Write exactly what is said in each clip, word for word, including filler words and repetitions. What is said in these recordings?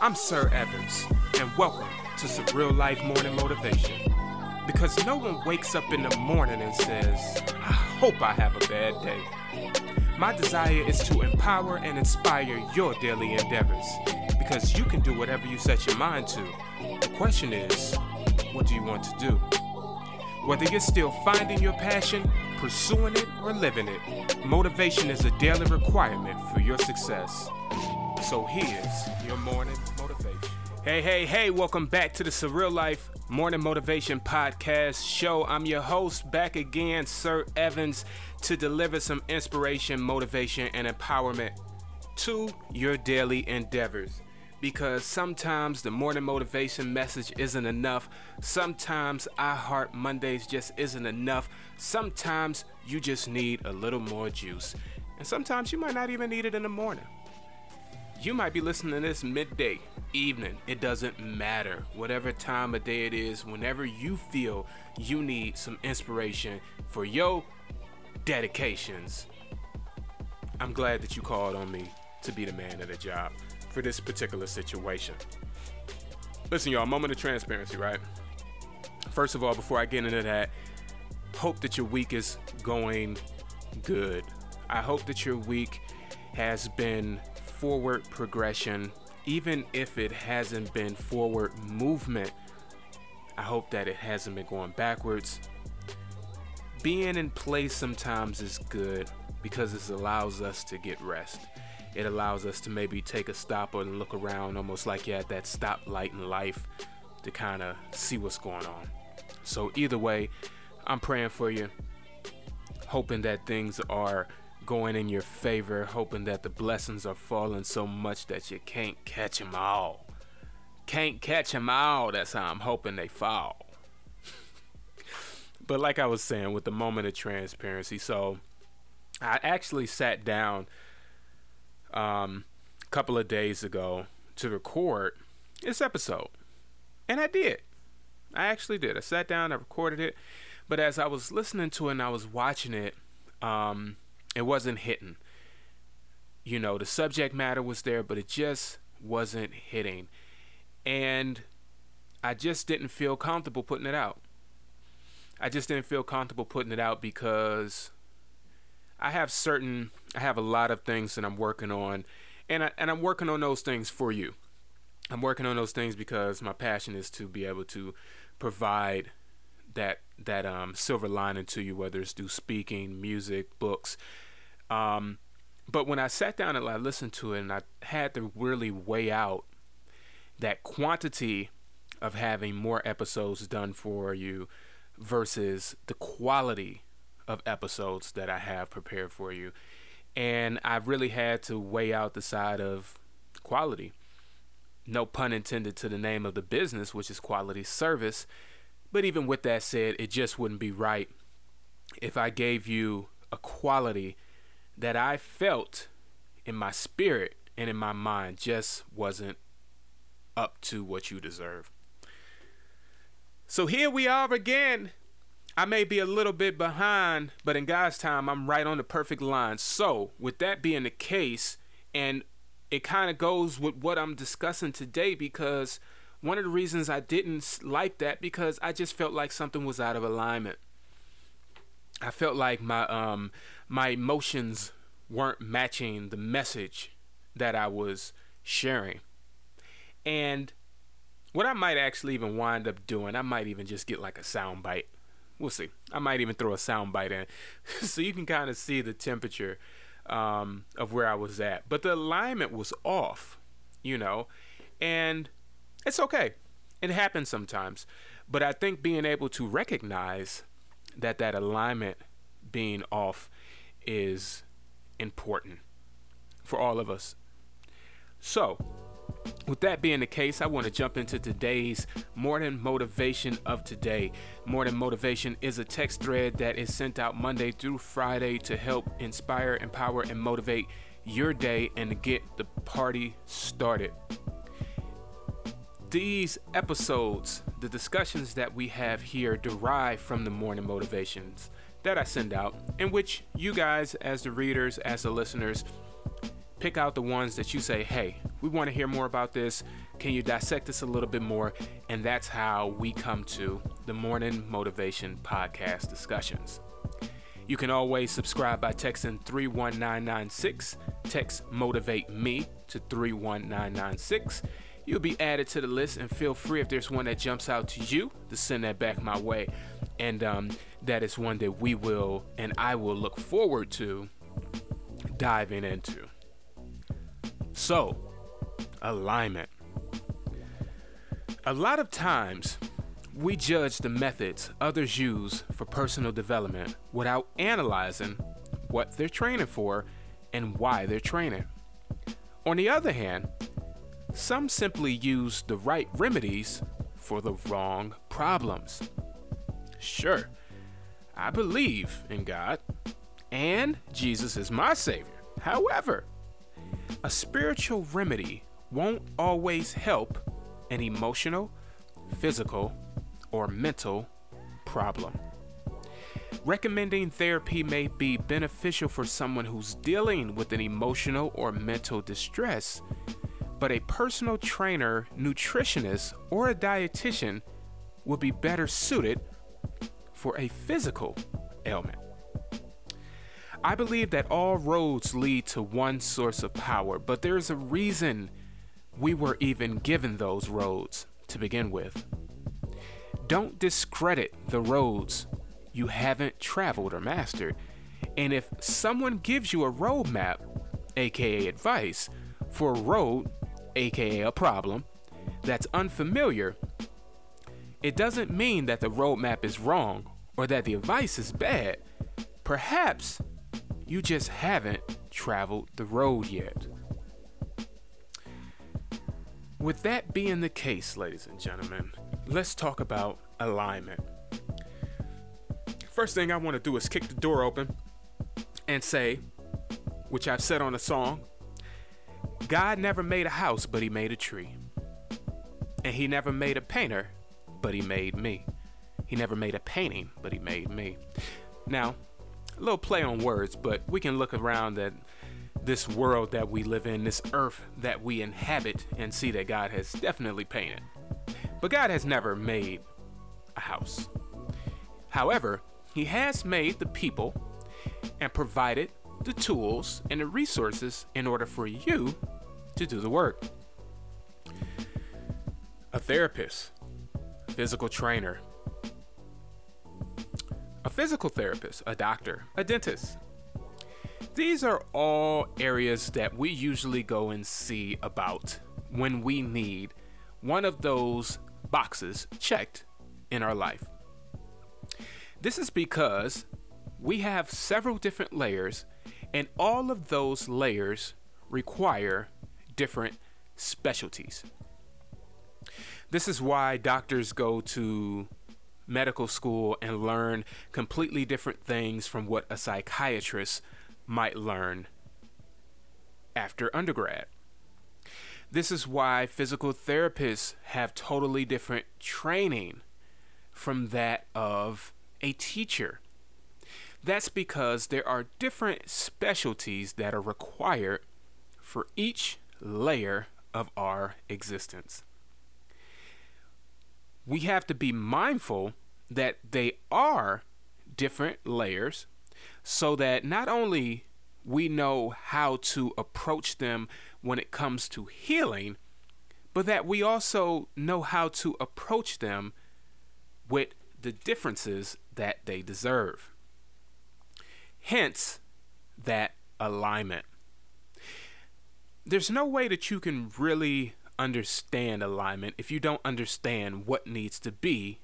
I'm Sir Evans, and welcome to Surreal Life Morning Motivation. Because no one wakes up in the morning and says, I hope I have a bad day. My desire is to empower and inspire your daily endeavors, because you can do whatever you set your mind to. The question is, what do you want to do? Whether you're still finding your passion, pursuing it, or living it, motivation is a daily requirement for your success. So here's your morning motivation. Hey, hey, hey, welcome back to the Surreal Life Morning Motivation Podcast Show. I'm your host, back again, Sir Evans, to deliver some inspiration, motivation, and empowerment to your daily endeavors. Because sometimes the morning motivation message isn't enough. Sometimes I Heart Mondays just isn't enough. Sometimes you just need a little more juice. And sometimes you might not even need it in the morning. You might be listening to this midday, evening, it doesn't matter. Whatever time of day it is, whenever you feel you need some inspiration for your dedications, I'm glad that you called on me to be the man of the job for this particular situation. Listen, y'all, moment of transparency, right? First of all, before I get into that, hope that your week is going good. I hope that your week has been forward progression, even if it hasn't been forward movement. I hope that it hasn't been going backwards. Being in place sometimes is good because this allows us to get rest. It allows us to maybe take a stop and look around, almost like you're at that stoplight in life, to kind of see what's going on. So either way, I'm praying for you, hoping that things are going in your favor, hoping that the blessings are falling so much that you can't catch them all. Can't catch them all. That's how I'm hoping they fall. But like I was saying, with the moment of transparency, so I actually sat down um, a couple of days ago to record this episode. And I did. I actually did. I sat down, I recorded it. But as I was listening to it and I was watching it, um, it wasn't hitting. You know, the subject matter was there, but it just wasn't hitting. And I just didn't feel comfortable putting it out. I just didn't feel comfortable putting it out because I have certain, I have a lot of things that I'm working on. And, I, and I'm working on those things for you. I'm working on those things because my passion is to be able to provide that that um, silver lining to you, whether it's through speaking, music, books. Um, but when I sat down and I listened to it and I had to really weigh out that quantity of having more episodes done for you versus the quality of episodes that I have prepared for you. And I really had to weigh out the side of quality. No pun intended to the name of the business, which is quality service. But even with that said, it just wouldn't be right if I gave you a quality that I felt in my spirit and in my mind just wasn't up to what you deserve. So here we are again. I may be a little bit behind, but in God's time, I'm right on the perfect line. So with that being the case, and it kind of goes with what I'm discussing today, because one of the reasons I didn't like that, because I just felt like something was out of alignment. I felt like my um my emotions weren't matching the message that I was sharing. And what I might actually even wind up doing, I might even just get like a sound bite. We'll see. I might even throw a sound bite in so you can kind of see the temperature um, of where I was at. But the alignment was off, you know, and it's okay. It happens sometimes. But I think being able to recognize that that alignment being off is important for all of us. So with that being the case, I want to jump into today's morning motivation of today. Morning motivation is a text thread that is sent out Monday through Friday to help inspire, empower, and motivate your day and to get the party started. These episodes, the discussions that we have here, derive from the morning motivations that I send out, in which you guys, as the readers, as the listeners, pick out the ones that you say, hey, we want to hear more about this. Can you dissect this a little bit more? And that's how we come to the Morning Motivation Podcast discussions. You can always subscribe by texting three one nine nine six. Text Motivate Me to three one nine nine six. You'll be added to the list, and feel free, if there's one that jumps out to you, to send that back my way. And um, that is one that we will, and I will look forward to diving into. So, alignment. A lot of times, we judge the methods others use for personal development without analyzing what they're training for and why they're training. On the other hand, some simply use the right remedies for the wrong problems. Sure, I believe in God, and Jesus is my Savior. However, a spiritual remedy won't always help an emotional, physical, or mental problem. Recommending therapy may be beneficial for someone who's dealing with an emotional or mental distress, but a personal trainer, nutritionist, or a dietitian would be better suited for a physical ailment. I believe that all roads lead to one source of power, but there is a reason we were even given those roads to begin with. Don't discredit the roads you haven't traveled or mastered. And if someone gives you a roadmap, aka advice, for a road, aka a problem, that's unfamiliar, it doesn't mean that the roadmap is wrong or that the advice is bad. Perhaps you just haven't traveled the road yet. With that being the case, ladies and gentlemen, let's talk about alignment. First thing I want to do is kick the door open and say, which I've said on a song, God never made a house, but he made a tree. And he never made a painter, but he made me. He never made a painting, but he made me. Now, a little play on words, but we can look around at this world that we live in, this earth that we inhabit, and see that God has definitely painted. But God has never made a house. However, he has made the people and provided the tools and the resources in order for you to do the work. A therapist, physical trainer, a physical therapist, a doctor, a dentist. These are all areas that we usually go and see about when we need one of those boxes checked in our life. This is because we have several different layers, and all of those layers require different specialties. This is why doctors go to medical school and learn completely different things from what a psychiatrist might learn after undergrad. This is why physical therapists have totally different training from that of a teacher. That's because there are different specialties that are required for each layer of our existence. We have to be mindful that they are different layers so that not only we know how to approach them when it comes to healing, but that we also know how to approach them with the differences that they deserve. Hence, that alignment. There's no way that you can really understand alignment if you don't understand what needs to be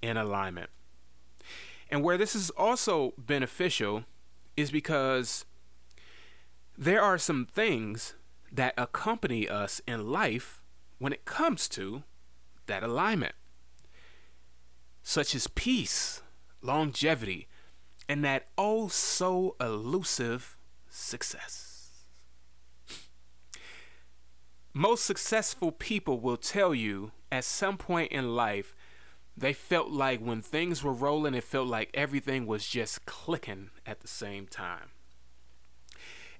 in alignment. And where this is also beneficial is because there are some things that accompany us in life when it comes to that alignment, such as peace, longevity, and that oh so elusive success. Most successful people will tell you at some point in life, they felt like when things were rolling, it felt like everything was just clicking at the same time.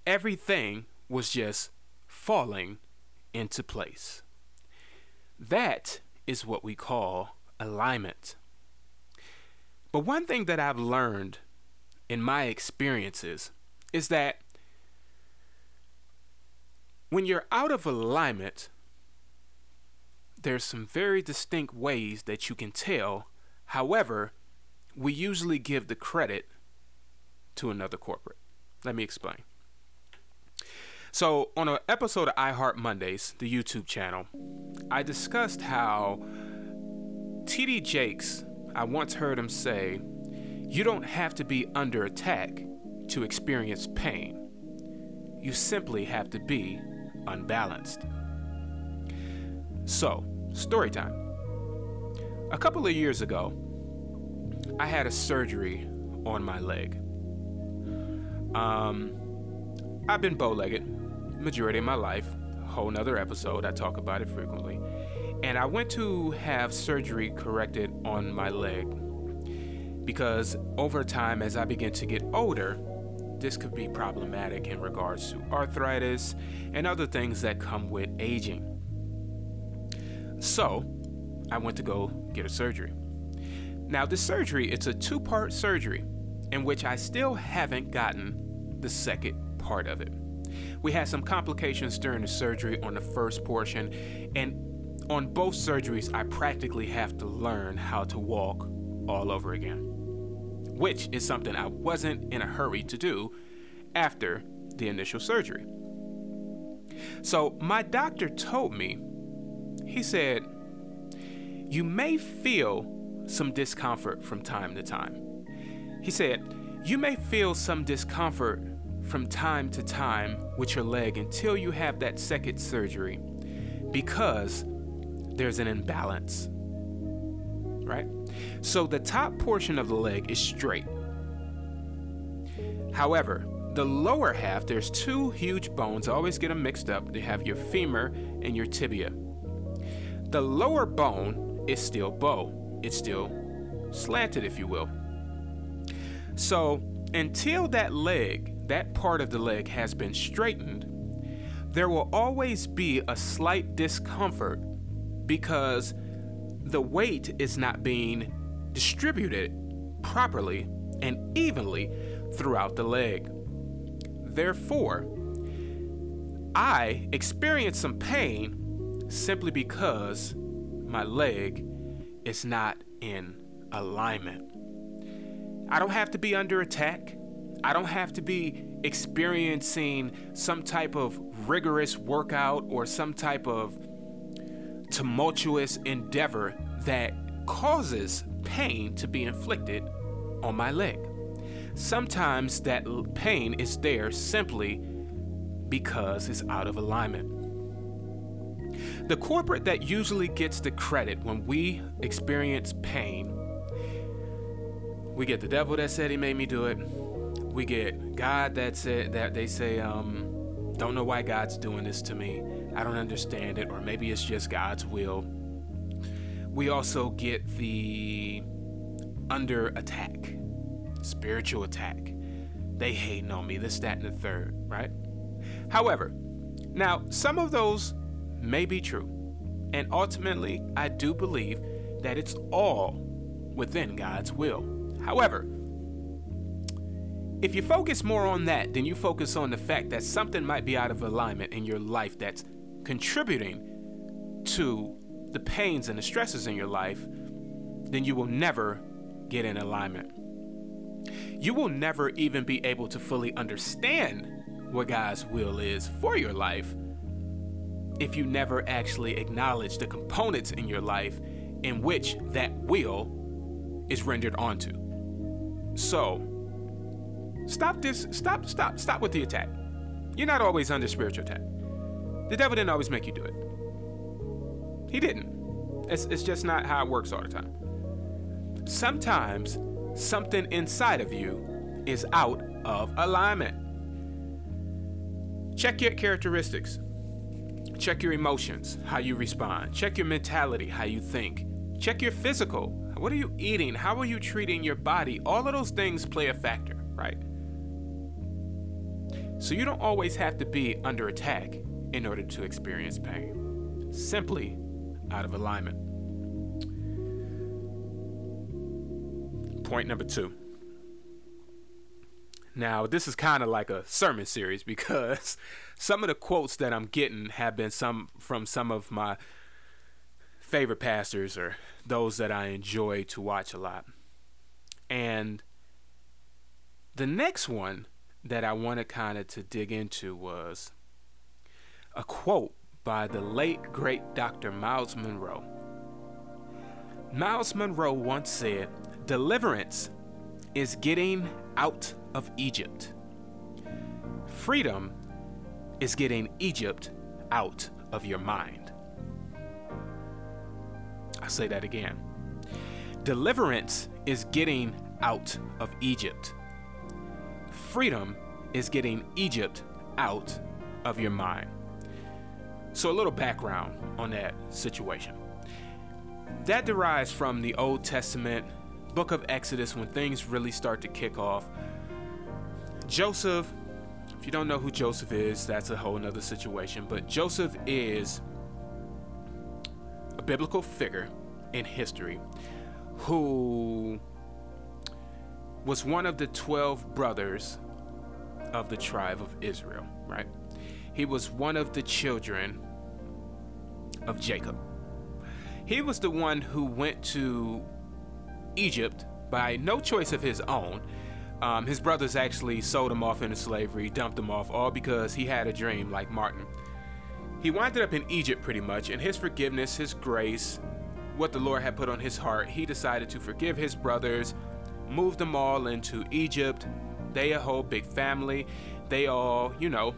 Everything was just falling into place. That is what we call alignment. But one thing that I've learned in my experiences is that when you're out of alignment, there's some very distinct ways that you can tell. However, we usually give the credit to another corporate. Let me explain. So on an episode of I Heart Mondays, the YouTube channel, I discussed how T D Jakes, I once heard him say, you don't have to be under attack to experience pain. You simply have to be unbalanced. So, story time. A couple of years ago, I had a surgery on my leg. Um, I've been bow-legged majority of my life. Whole nother episode, I talk about it frequently. And I went to have surgery corrected on my leg because over time, as I began to get older, this could be problematic in regards to arthritis and other things that come with aging. So I went to go get a surgery. Now this surgery, it's a two-part surgery in which I still haven't gotten the second part of it. We had some complications during the surgery on the first portion, and on both surgeries, I practically have to learn how to walk all over again, which is something I wasn't in a hurry to do after the initial surgery. So my doctor told me, he said, you may feel some discomfort from time to time. He said, you may feel some discomfort from time to time with your leg until you have that second surgery because there's an imbalance, right? So the top portion of the leg is straight. However, the lower half, there's two huge bones. I always get them mixed up. They have your femur and your tibia. The lower bone is still bow. It's still slanted, if you will. So until that leg, that part of the leg has been straightened, there will always be a slight discomfort because the weight is not being distributed properly and evenly throughout the leg. Therefore, I experience some pain simply because my leg is not in alignment. I don't have to be under attack. I don't have to be experiencing some type of rigorous workout or some type of tumultuous endeavor that causes pain to be inflicted on my leg. Sometimes that pain is there simply because it's out of alignment. The corporate that usually gets the credit when we experience pain, we get the devil that said he made me do it. We get God that said that they say, um, don't know why God's doing this to me. I don't understand it, or maybe it's just God's will. We also get the under attack, spiritual attack. They hating on me, this, that, and the third, right? However, now some of those may be true. And ultimately, I do believe that it's all within God's will. However, if you focus more on that than you focus on the fact that something might be out of alignment in your life that's contributing to the pains and the stresses in your life, then you will never get in alignment. You will never even be able to fully understand what God's will is for your life if you never actually acknowledge the components in your life in which that will is rendered onto. So, stop this, stop, stop, stop with the attack. You're not always under spiritual attack. The devil didn't always make you do it. He didn't. It's, it's just not how it works all the time. Sometimes something inside of you is out of alignment. Check your characteristics. Check your emotions, how you respond. Check your mentality, how you think. Check your physical. What are you eating? How are you treating your body? All of those things play a factor, right? So you don't always have to be under attack in order to experience pain. Simply out of alignment. Point number two. Now, this is kind of like a sermon series because some of the quotes that I'm getting have been some from some of my favorite pastors or those that I enjoy to watch a lot. And the next one that I wanted kind of to dig into was a quote by the late, great Doctor Miles Monroe. Miles Monroe once said, "Deliverance is getting out of Egypt. Freedom is getting Egypt out of your mind." I say that again. Deliverance is getting out of Egypt. Freedom is getting Egypt out of your mind. So a little background on that situation. That derives from the Old Testament book of Exodus, when things really start to kick off. Joseph, if you don't know who Joseph is, that's a whole nother situation, but Joseph is a biblical figure in history who was one of the twelve brothers of the tribe of Israel, right? He was one of the children of Jacob. He was the one who went to Egypt by no choice of his own. Um, his brothers actually sold him off into slavery, dumped him off, all because he had a dream like Martin. He winded up in Egypt pretty much, and his forgiveness, his grace, what the Lord had put on his heart, he decided to forgive his brothers, moved them all into Egypt. They a whole big family. They all, you know,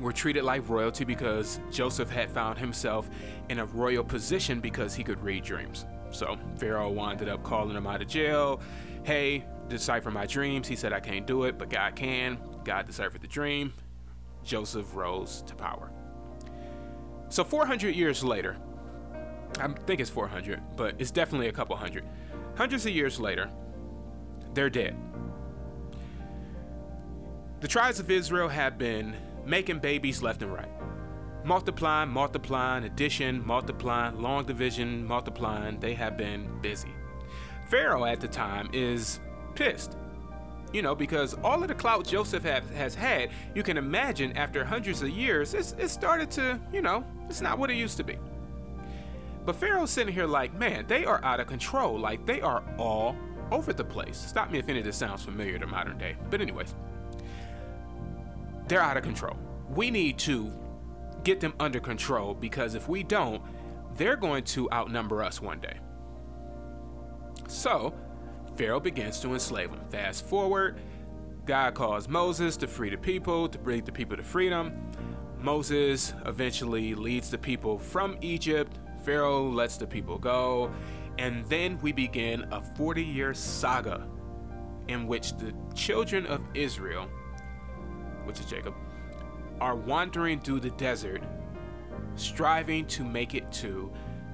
were treated like royalty because Joseph had found himself in a royal position because he could read dreams. So Pharaoh winded up calling him out of jail. "Hey, decipher my dreams." He said, "I can't do it," but God can. God deciphered the dream. Joseph rose to power. So four hundred years later, I think it's four hundred, but it's definitely a couple hundred. Hundreds of years later, they're dead. The tribes of Israel have been making babies left and right. Multiplying, multiplying, addition, multiplying, long division, multiplying. They have been busy. Pharaoh at the time is pissed, you know, because all of the clout Joseph have, has had, you can imagine after hundreds of years, it's, it started to, you know, it's not what it used to be. But Pharaoh's sitting here like, man, they are out of control. Like, they are all over the place. Stop me if any of this sounds familiar to modern day. But anyways, they're out of control. We need to get them under control, because if we don't, they're going to outnumber us one day. So Pharaoh begins to enslave them. Fast forward, God calls Moses to free the people, to bring the people to freedom. Moses eventually leads the people from Egypt. Pharaoh lets the people go. And then we begin a forty-year saga in which the children of Israel, which is Jacob, are wandering through the desert, striving to make it to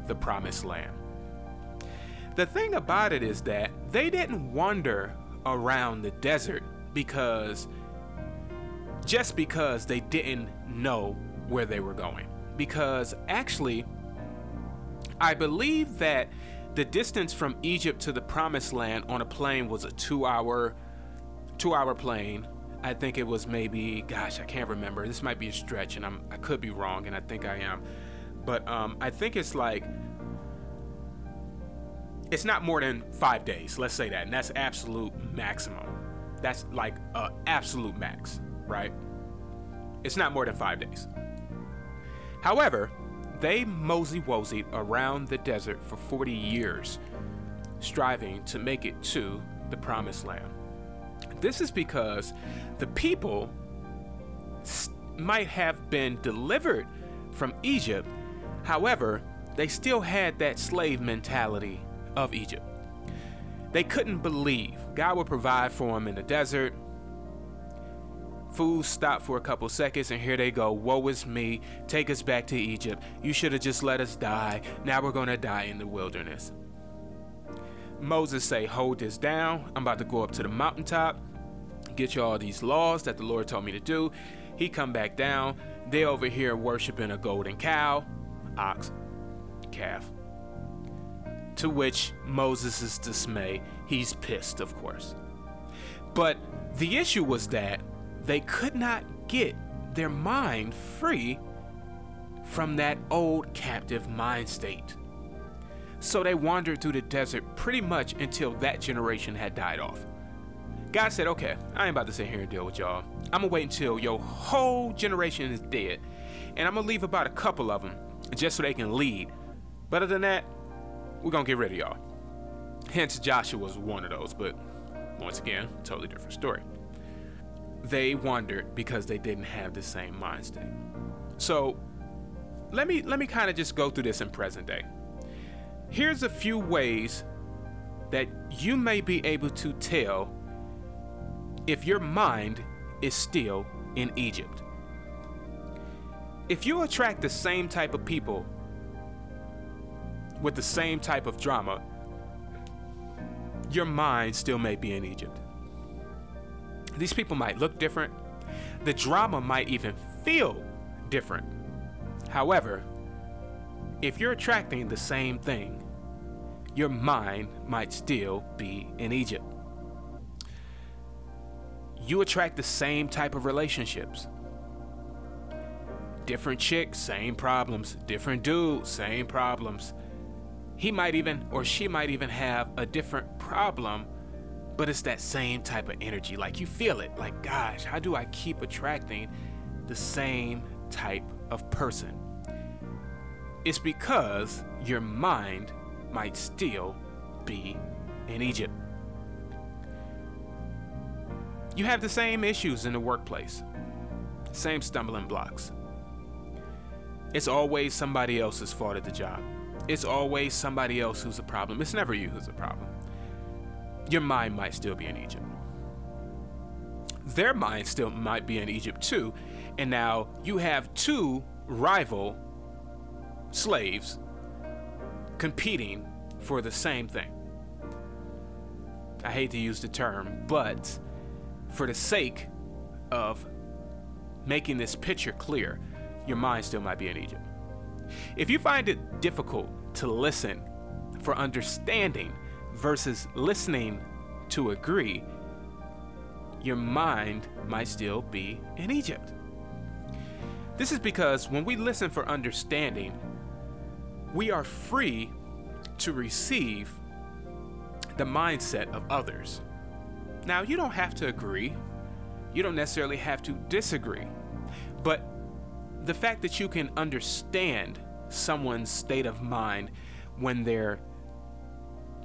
the promised land. The thing about it is that they didn't wander around the desert because, just because they didn't know where they were going. Because actually, I believe that the distance from Egypt to the promised land on a plane was a two hour, two hour plane. I think it was maybe, gosh, I can't remember. This might be a stretch, and I'm, I could be wrong, and I think I am. But um, I think it's like, it's not more than five days, let's say that. And that's absolute maximum. That's like uh, absolute max, right? It's not more than five days. However, they mosey-woseyed around the desert for forty years, striving to make it to the promised land. This is because the people might have been delivered from Egypt. However, they still had that slave mentality of Egypt. They couldn't believe God would provide for them in the desert. Food stopped for a couple seconds, and here they go. "Woe is me. Take us back to Egypt. You should have just let us die. Now we're going to die in the wilderness." Moses say, "Hold this down. I'm about to go up to the mountaintop, get you all these laws that the Lord told me to do." He come back down. They over here worshiping a golden cow, ox, calf. To which Moses' dismay, he's pissed, of course. But the issue was that they could not get their mind free from that old captive mind state. So they wandered through the desert pretty much until that generation had died off. God said, okay, I ain't about to sit here and deal with y'all. I'm gonna wait until your whole generation is dead, and I'm gonna leave about a couple of them just so they can lead. But other than that, we're gonna get rid of y'all. Hence, Joshua was one of those, but once again, totally different story. They wandered because they didn't have the same mind state. So let me let me kind of just go through this in present day. Here's a few ways that you may be able to tell if your mind is still in Egypt. If you attract the same type of people with the same type of drama, your mind still may be in Egypt. These people might look different. The drama might even feel different. However, if you're attracting the same thing, your mind might still be in Egypt. You attract the same type of relationships. Different chicks, same problems. Different dudes, same problems. He might even, or she might even have a different problem, but it's that same type of energy. Like you feel it. Like, gosh, how do I keep attracting the same type of person? It's because your mind might still be in Egypt. You have the same issues in the workplace, same stumbling blocks. It's always somebody else's fault at the job. It's always somebody else who's a problem. It's never you who's a problem. Your mind might still be in Egypt. Their mind still might be in Egypt too. And now you have two rival slaves competing for the same thing. I hate to use the term, but for the sake of making this picture clear, your mind still might be in Egypt. If you find it difficult to listen for understanding versus listening to agree, your mind might still be in Egypt. This is because when we listen for understanding, we are free to receive the mindset of others. Now, you don't have to agree. You don't necessarily have to disagree. But the fact that you can understand someone's state of mind when they're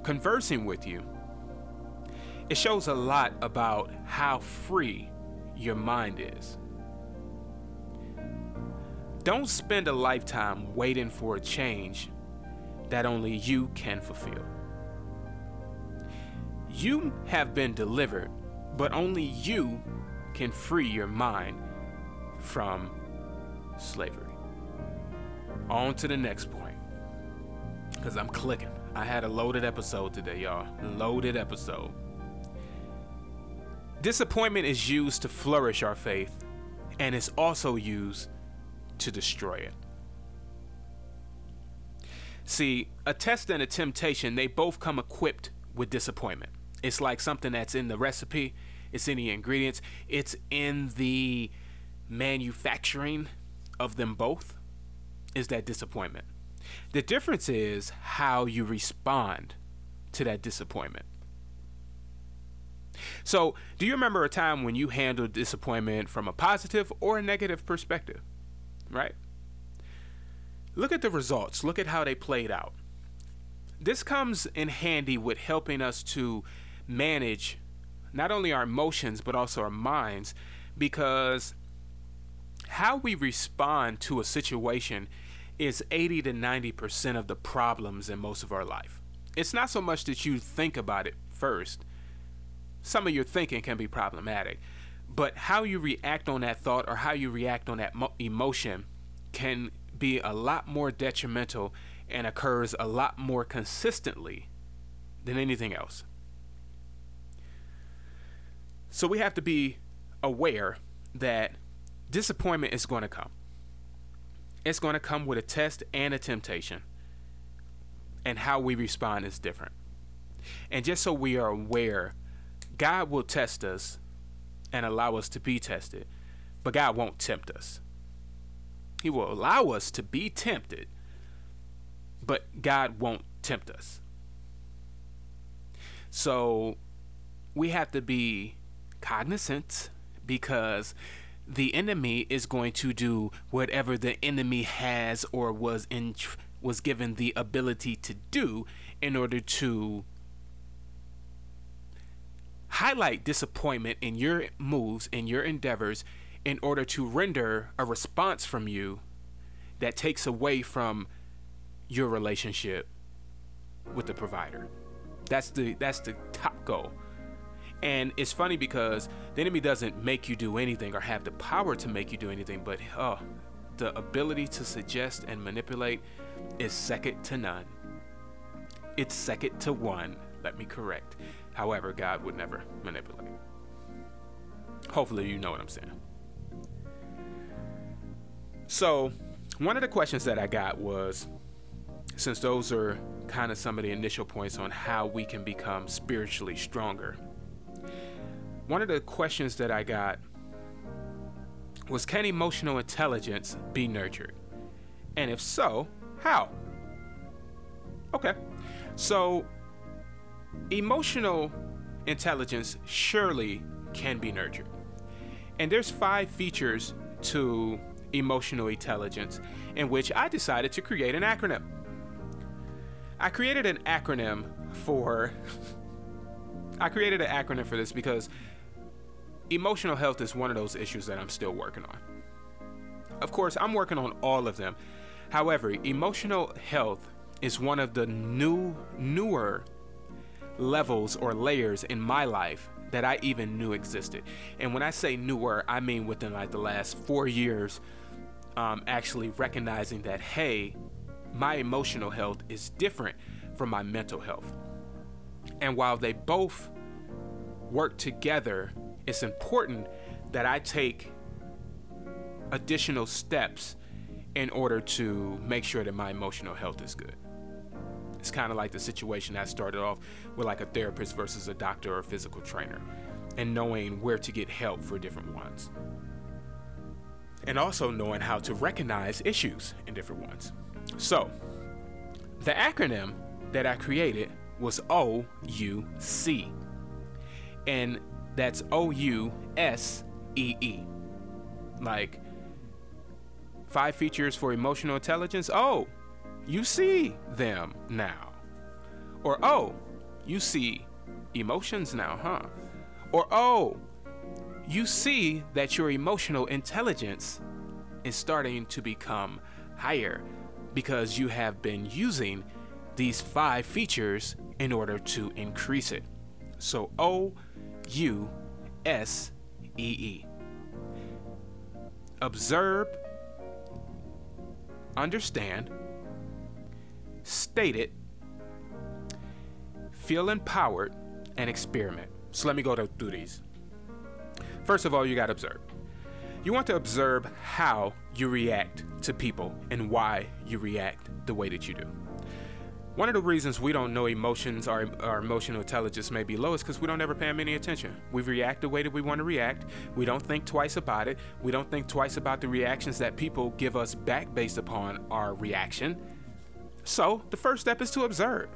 conversing with you, it shows a lot about how free your mind is. Don't spend a lifetime waiting for a change that only you can fulfill. You have been delivered, but only you can free your mind from slavery. On to the next point, because I'm clicking. I had a loaded episode today, y'all. Loaded episode. Disappointment is used to flourish our faith, and it's also used to destroy it. See, a test and a temptation, they both come equipped with disappointment. It's like something that's in the recipe, it's in the ingredients, it's in the manufacturing of them both, is that disappointment. The difference is how you respond to that disappointment. So, do you remember a time when you handled disappointment from a positive or a negative perspective? Right? Look at the results. Look at how they played out. This comes in handy with helping us to manage not only our emotions, but also our minds, because how we respond to a situation is eighty to ninety percent of the problems in most of our life. It's not so much that you think about it first. Some of your thinking can be problematic, but how you react on that thought or how you react on that mo- emotion can be a lot more detrimental and occurs a lot more consistently than anything else. So we have to be aware that disappointment is going to come. It's going to come with a test and a temptation. and how we respond is different. And just so we are aware, God will test us and allow us to be tested, but God won't tempt us. He will allow us to be tempted, but God won't tempt us. So we have to be cognizant, because the enemy is going to do whatever the enemy has or was in, was given the ability to do in order to highlight disappointment in your moves, in your endeavors, in order to render a response from you that takes away from your relationship with the provider. That's the that's the top goal. And it's funny because the enemy doesn't make you do anything or have the power to make you do anything, but oh, the ability to suggest and manipulate is second to none. It's second to one. Let me correct. However, God would never manipulate. Hopefully you know what I'm saying. So one of the questions that I got was, since those are kind of some of the initial points on how we can become spiritually stronger, one of the questions that I got was, can emotional intelligence be nurtured? And if so, how? Okay, so emotional intelligence surely can be nurtured. And there's five features to emotional intelligence, in which I decided to create an acronym. I created an acronym for, I created an acronym for this because emotional health is one of those issues that I'm still working on. Of course, I'm working on all of them. However, emotional health is one of the new, newer levels or layers in my life that I even knew existed. And when I say newer, I mean within like the last four years, um, actually recognizing that, hey, my emotional health is different from my mental health. And while they both work together, it's important that I take additional steps in order to make sure that my emotional health is good. It's kind of like the situation that started off with, like a therapist versus a doctor or a physical trainer, and knowing where to get help for different ones. And also knowing how to recognize issues in different ones. So, the acronym that I created was O U C, and that's O U S E E. Like, five features for emotional intelligence. Oh, you see them now. Or, oh, you see emotions now, huh? Or, oh, you see that your emotional intelligence is starting to become higher, because you have been using these five features in order to increase it. So O U S E E. Observe, understand, state it, feel empowered, and experiment. So let me go through these. First of all, you gotta observe. You want to observe how you react to people and why you react the way that you do. One of the reasons we don't know emotions, our, our emotional intelligence may be low, is because we don't ever pay them any attention. We react the way that we want to react. We don't think twice about it. We don't think twice about the reactions that people give us back based upon our reaction. So the first step is to observe.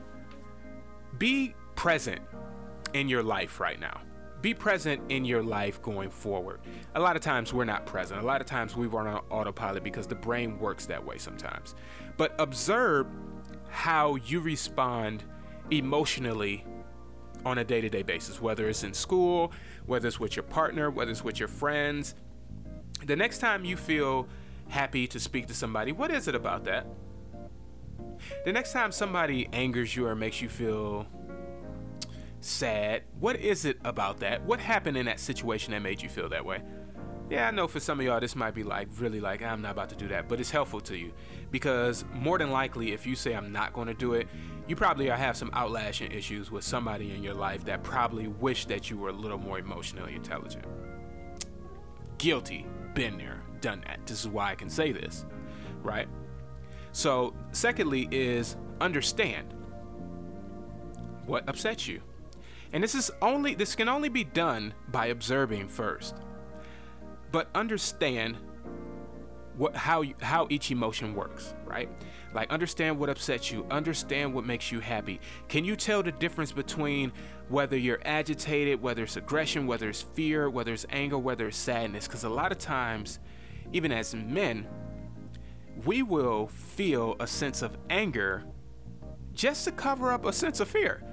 Be present in your life right now. Be present in your life going forward. A lot of times we're not present. A lot of times we run on autopilot because the brain works that way sometimes. But observe how you respond emotionally on a day-to-day basis, whether it's in school, whether it's with your partner, whether it's with your friends. The next time you feel happy to speak to somebody, what is it about that? The next time somebody angers you or makes you feel sad, what is it about that? What happened in that situation that made you feel that way? Yeah, I know for some of y'all this might be like really like, I'm not about to do that, but it's helpful to you, because more than likely if you say I'm not going to do it, you probably have some outlasting issues with somebody in your life that probably wish that you were a little more emotionally intelligent. Guilty, been there, done that. This is why I can say this, right? So secondly is understand. what upsets you. And this is only this can only be done by observing first. But understand what how you, how each emotion works, right? Like understand what upsets you, understand what makes you happy. Can you tell the difference between whether you're agitated, whether it's aggression, whether it's fear, whether it's anger, whether it's sadness? Because a lot of times, even as men, we will feel a sense of anger just to cover up a sense of fear.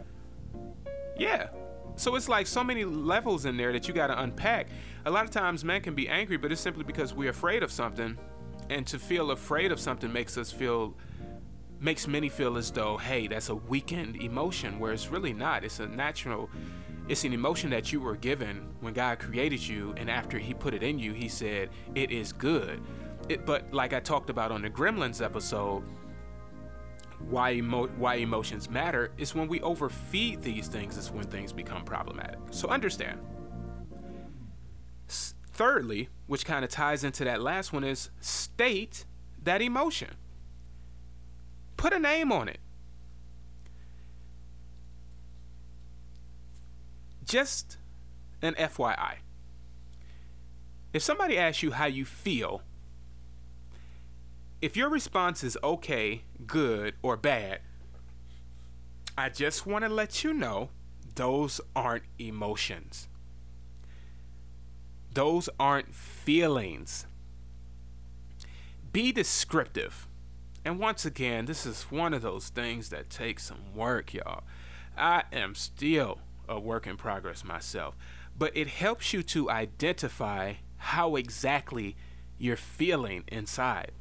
Yeah. So it's like so many levels in there that you got to unpack. A lot of times men can be angry, but it's simply because we're afraid of something. And to feel afraid of something makes us feel, makes many feel as though, hey, that's a weakened emotion, where it's really not. It's a natural, it's an emotion that you were given when God created you. And after he put it in you, he said, it is good. It, but like I talked about on the Gremlins episode, why emo- why emotions matter is when we overfeed these things is when things become problematic. So understand. S- thirdly, which kind of ties into that last one, is state that emotion. Put a name on it. Just an F Y I. If somebody asks you how you feel, if your response is okay, good, or bad, I just want to let you know those aren't emotions. Those aren't feelings. Be descriptive. And once again, this is one of those things that takes some work, y'all. I am still a work in progress myself, but it helps you to identify how exactly you're feeling inside.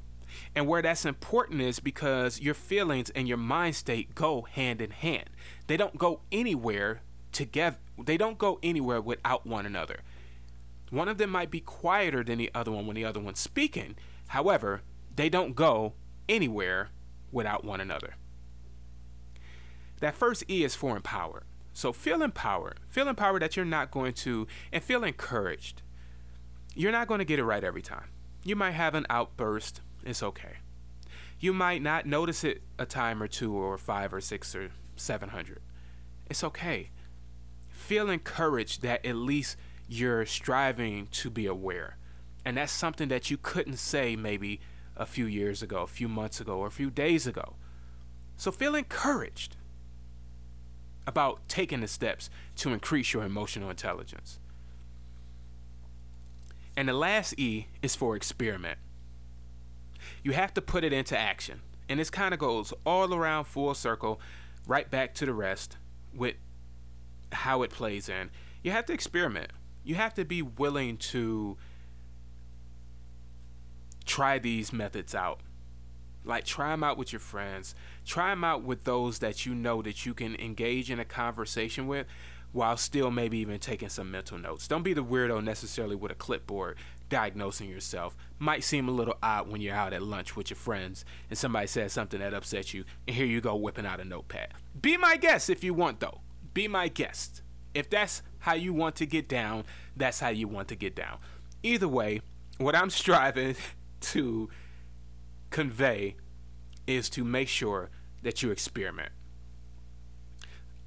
And where that's important is because your feelings and your mind state go hand in hand. They don't go anywhere together. They don't go anywhere without one another. One of them might be quieter than the other one when the other one's speaking. However, they don't go anywhere without one another. That first E is for empowered. So feel empowered. Feel empowered that you're not going to, and feel encouraged. You're not going to get it right every time. You might have an outburst. It's okay. You might not notice it a time or two or five or six or seven hundred. It's okay. Feel encouraged that at least you're striving to be aware. And that's something that you couldn't say maybe a few years ago, a few months ago, or a few days ago. So feel encouraged about taking the steps to increase your emotional intelligence. And the last E is for experiment. You have to put it into action. And this kind of goes all around full circle, right back to the rest with how it plays in. You have to experiment. You have to be willing to try these methods out. Like try them out with your friends. Try them out with those that you know that you can engage in a conversation with while still maybe even taking some mental notes. Don't be the weirdo necessarily with a clipboard diagnosing yourself. Might seem a little odd when you're out at lunch with your friends and somebody says something that upsets you, and here you go whipping out a notepad. Be my guest if you want, though. Be my guest. If that's how you want to get down, that's how you want to get down. Either way, what I'm striving to convey is to make sure that you experiment.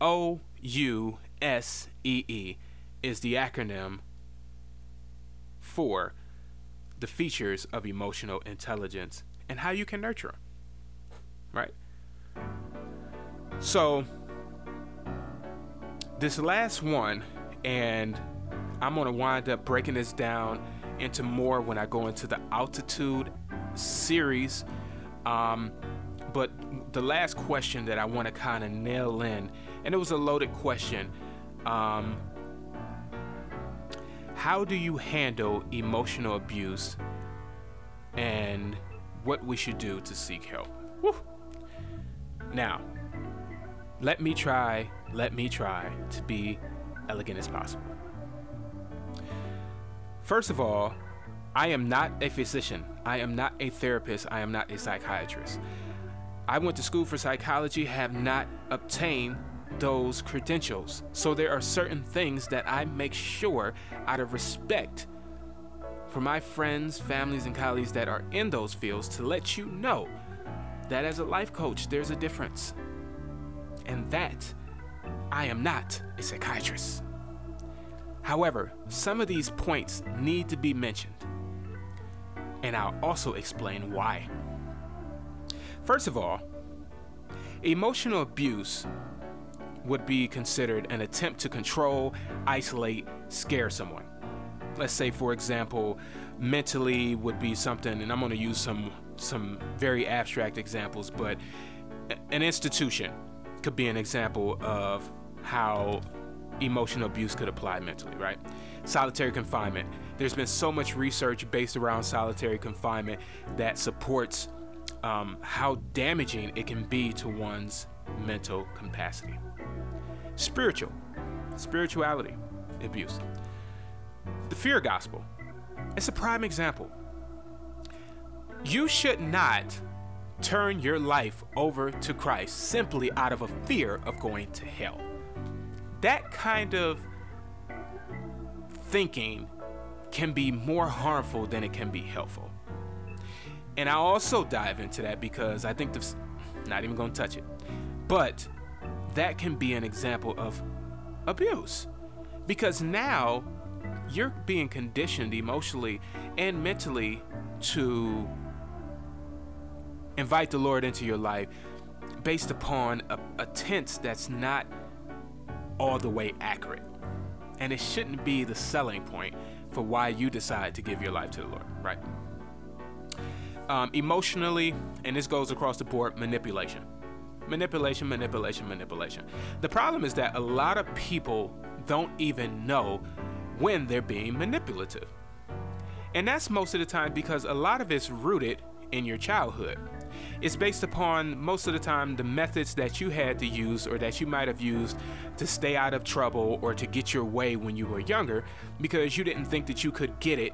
O U S E E is the acronym for the features of emotional intelligence and how you can nurture them, right? So this last one, and I'm going to wind up breaking this down into more when I go into the altitude series. Um, but the last question that I want to kind of nail in, and it was a loaded question, um, how do you handle emotional abuse and what we should do to seek help? Woo. Now, let me try, let me try to be elegant as possible. First of all, I am not a physician. I am not a therapist. I am not a psychiatrist. I went to school for psychology, have not obtained those credentials. So there are certain things that I make sure, out of respect for my friends, families, and colleagues that are in those fields, to let you know that as a life coach, there's a difference. And that I am not a psychiatrist. However, some of these points need to be mentioned, and I'll also explain why. First of all, emotional abuse would be considered an attempt to control, isolate, scare someone. Let's say, for example, mentally would be something, and I'm going to use some some very abstract examples, but an institution could be an example of how emotional abuse could apply mentally, right? Solitary confinement. There's been so much research based around solitary confinement that supports um, how damaging it can be to one's mental capacity. Spiritual, spirituality, abuse. The fear gospel. It's a prime example. You should not turn your life over to Christ simply out of a fear of going to hell. That kind of thinking can be more harmful than it can be helpful. And I also dive into that because I think this, not even gonna touch it, but that can be an example of abuse, because now you're being conditioned emotionally and mentally to invite the Lord into your life based upon a, a tense that's not all the way accurate. And it shouldn't be the selling point for why you decide to give your life to the Lord, right? Um, emotionally, and this goes across the board, manipulation. Manipulation, manipulation, manipulation. The problem is that a lot of people don't even know when they're being manipulative. And that's most of the time because a lot of it's rooted in your childhood. It's based upon, most of the time, the methods that you had to use or that you might have used to stay out of trouble or to get your way when you were younger, because you didn't think that you could get it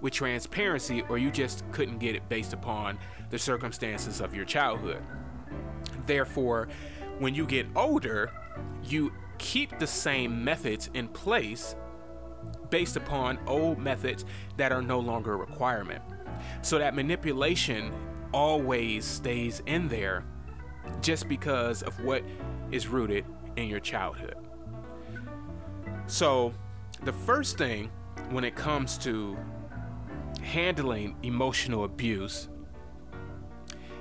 with transparency, or you just couldn't get it based upon the circumstances of your childhood. Therefore, when you get older, you keep the same methods in place based upon old methods that are no longer a requirement. So that manipulation always stays in there just because of what is rooted in your childhood. So the first thing when it comes to handling emotional abuse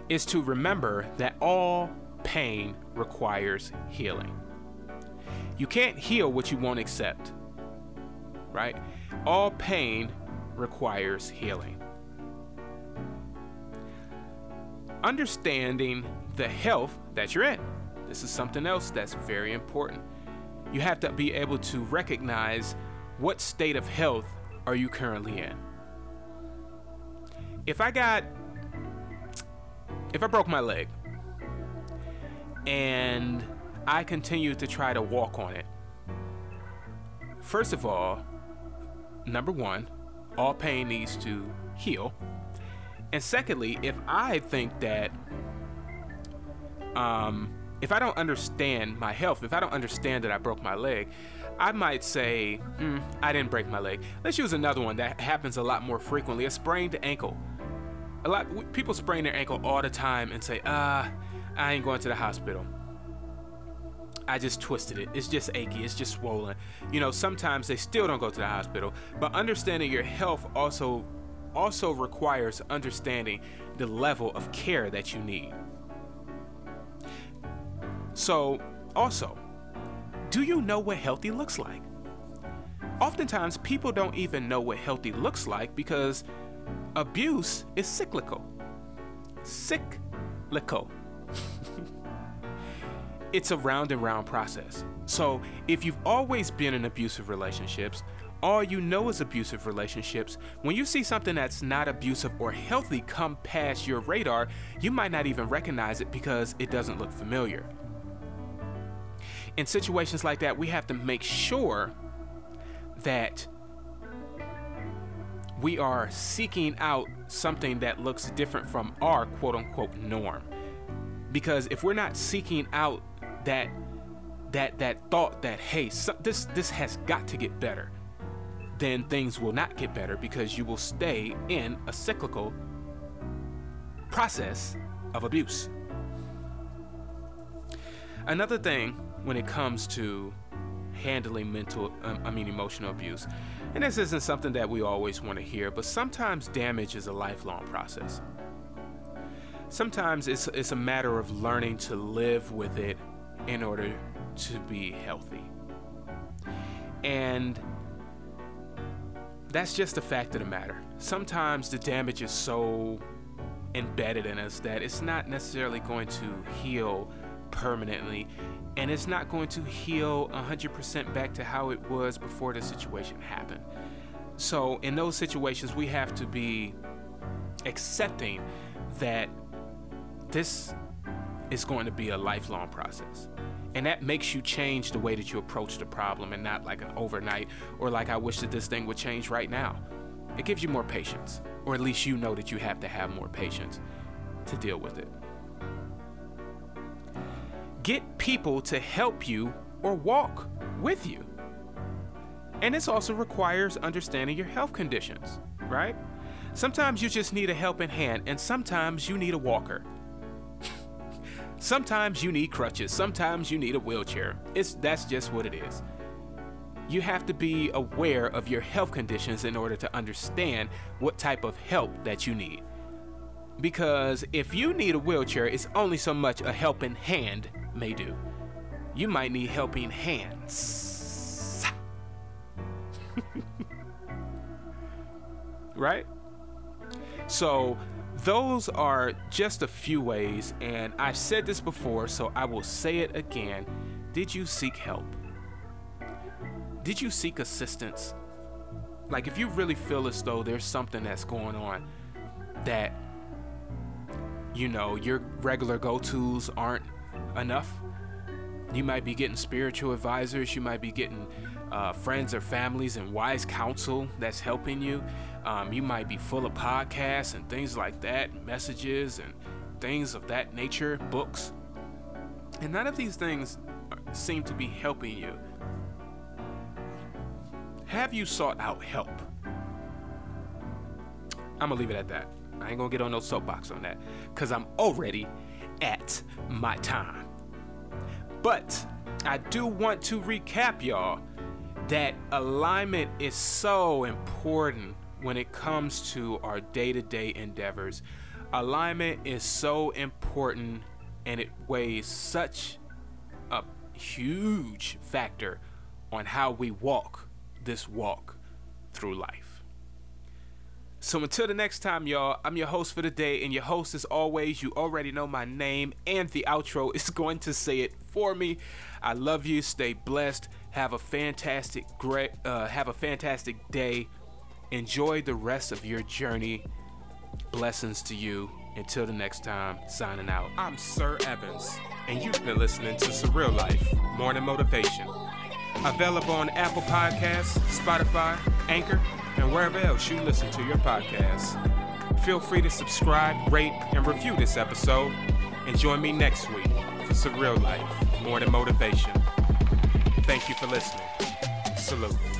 is to remember that all pain requires healing. You can't heal what you won't accept, right? All pain requires healing. Understanding the health that you're in. This is something else that's very important. You have to be able to recognize what state of health are you currently in. If I got, if I broke my leg and I continue to try to walk on it, first of all, number one, all pain needs to heal. And secondly, if I think that, um, if I don't understand my health, if I don't understand that I broke my leg, I might say, mm, I didn't break my leg. Let's use another one that happens a lot more frequently, a sprained ankle. A lot, people sprain their ankle all the time and say, ah, uh, I ain't going to the hospital. I just twisted it. It's just achy. It's just swollen. You know, sometimes they still don't go to the hospital, but understanding your health also also requires understanding the level of care that you need. So, also, do you know what healthy looks like? Oftentimes, people don't even know what healthy looks like because abuse is cyclical. Cyclical. It's a round and round process. So, if you've always been in abusive relationships, all you know is abusive relationships, when you see something that's not abusive or healthy come past your radar, you might not even recognize it because it doesn't look familiar. In situations like that, we have to make sure that we are seeking out something that looks different from our quote-unquote norm. Because if we're not seeking out that that that thought that, hey, so, this this has got to get better, then things will not get better because you will stay in a cyclical process of abuse. Another thing when it comes to handling mental, um, I mean, emotional abuse. And this isn't something that we always want to hear, but sometimes damage is a lifelong process. Sometimes it's, it's a matter of learning to live with it in order to be healthy. And that's just the fact of the matter. Sometimes the damage is so embedded in us that it's not necessarily going to heal permanently, and it's not going to heal one hundred percent back to how it was before the situation happened. So in those situations, we have to be accepting that this is going to be a lifelong process. And that makes you change the way that you approach the problem, and not like an overnight, or like, I wish that this thing would change right now. It gives you more patience, or at least you know that you have to have more patience to deal with it. Get people to help you or walk with you. And this also requires understanding your health conditions, right? Sometimes you just need a helping hand, and sometimes you need a walker. Sometimes you need crutches. Sometimes you need a wheelchair. It's, that's just what it is. You have to be aware of your health conditions in order to understand what type of help that you need. Because if you need a wheelchair, it's only so much a helping hand may do. You might need helping hands. Right? So those are just a few ways, and I've said this before, so I will say it again. Did you seek help? Did you seek assistance? Like, if you really feel as though there's something that's going on that, you know, your regular go-tos aren't enough, you might be getting spiritual advisors, you might be getting uh, friends or families and wise counsel that's helping you. Um, you might be full of podcasts and things like that, messages and things of that nature, books. And none of these things seem to be helping you. Have you sought out help? I'm going to leave it at that. I ain't going to get on no soapbox on that, because I'm already at my time. But I do want to recap, y'all, that alignment is so important. When it comes to our day-to-day endeavors, alignment is so important, and it weighs such a huge factor on how we walk this walk through life. So until the next time, y'all, I'm your host for the day, and your host as always, you already know my name, and the outro is going to say it for me. I love you. Stay blessed. Have a fantastic great, uh, have a fantastic day. Enjoy the rest of your journey. Blessings to you. Until the next time, signing out. I'm Sir Evans, and you've been listening to Surreal Life Morning Motivation. Available on Apple Podcasts, Spotify, Anchor, and wherever else you listen to your podcasts. Feel free to subscribe, rate, and review this episode. And join me next week for Surreal Life Morning Motivation. Thank you for listening. Salute.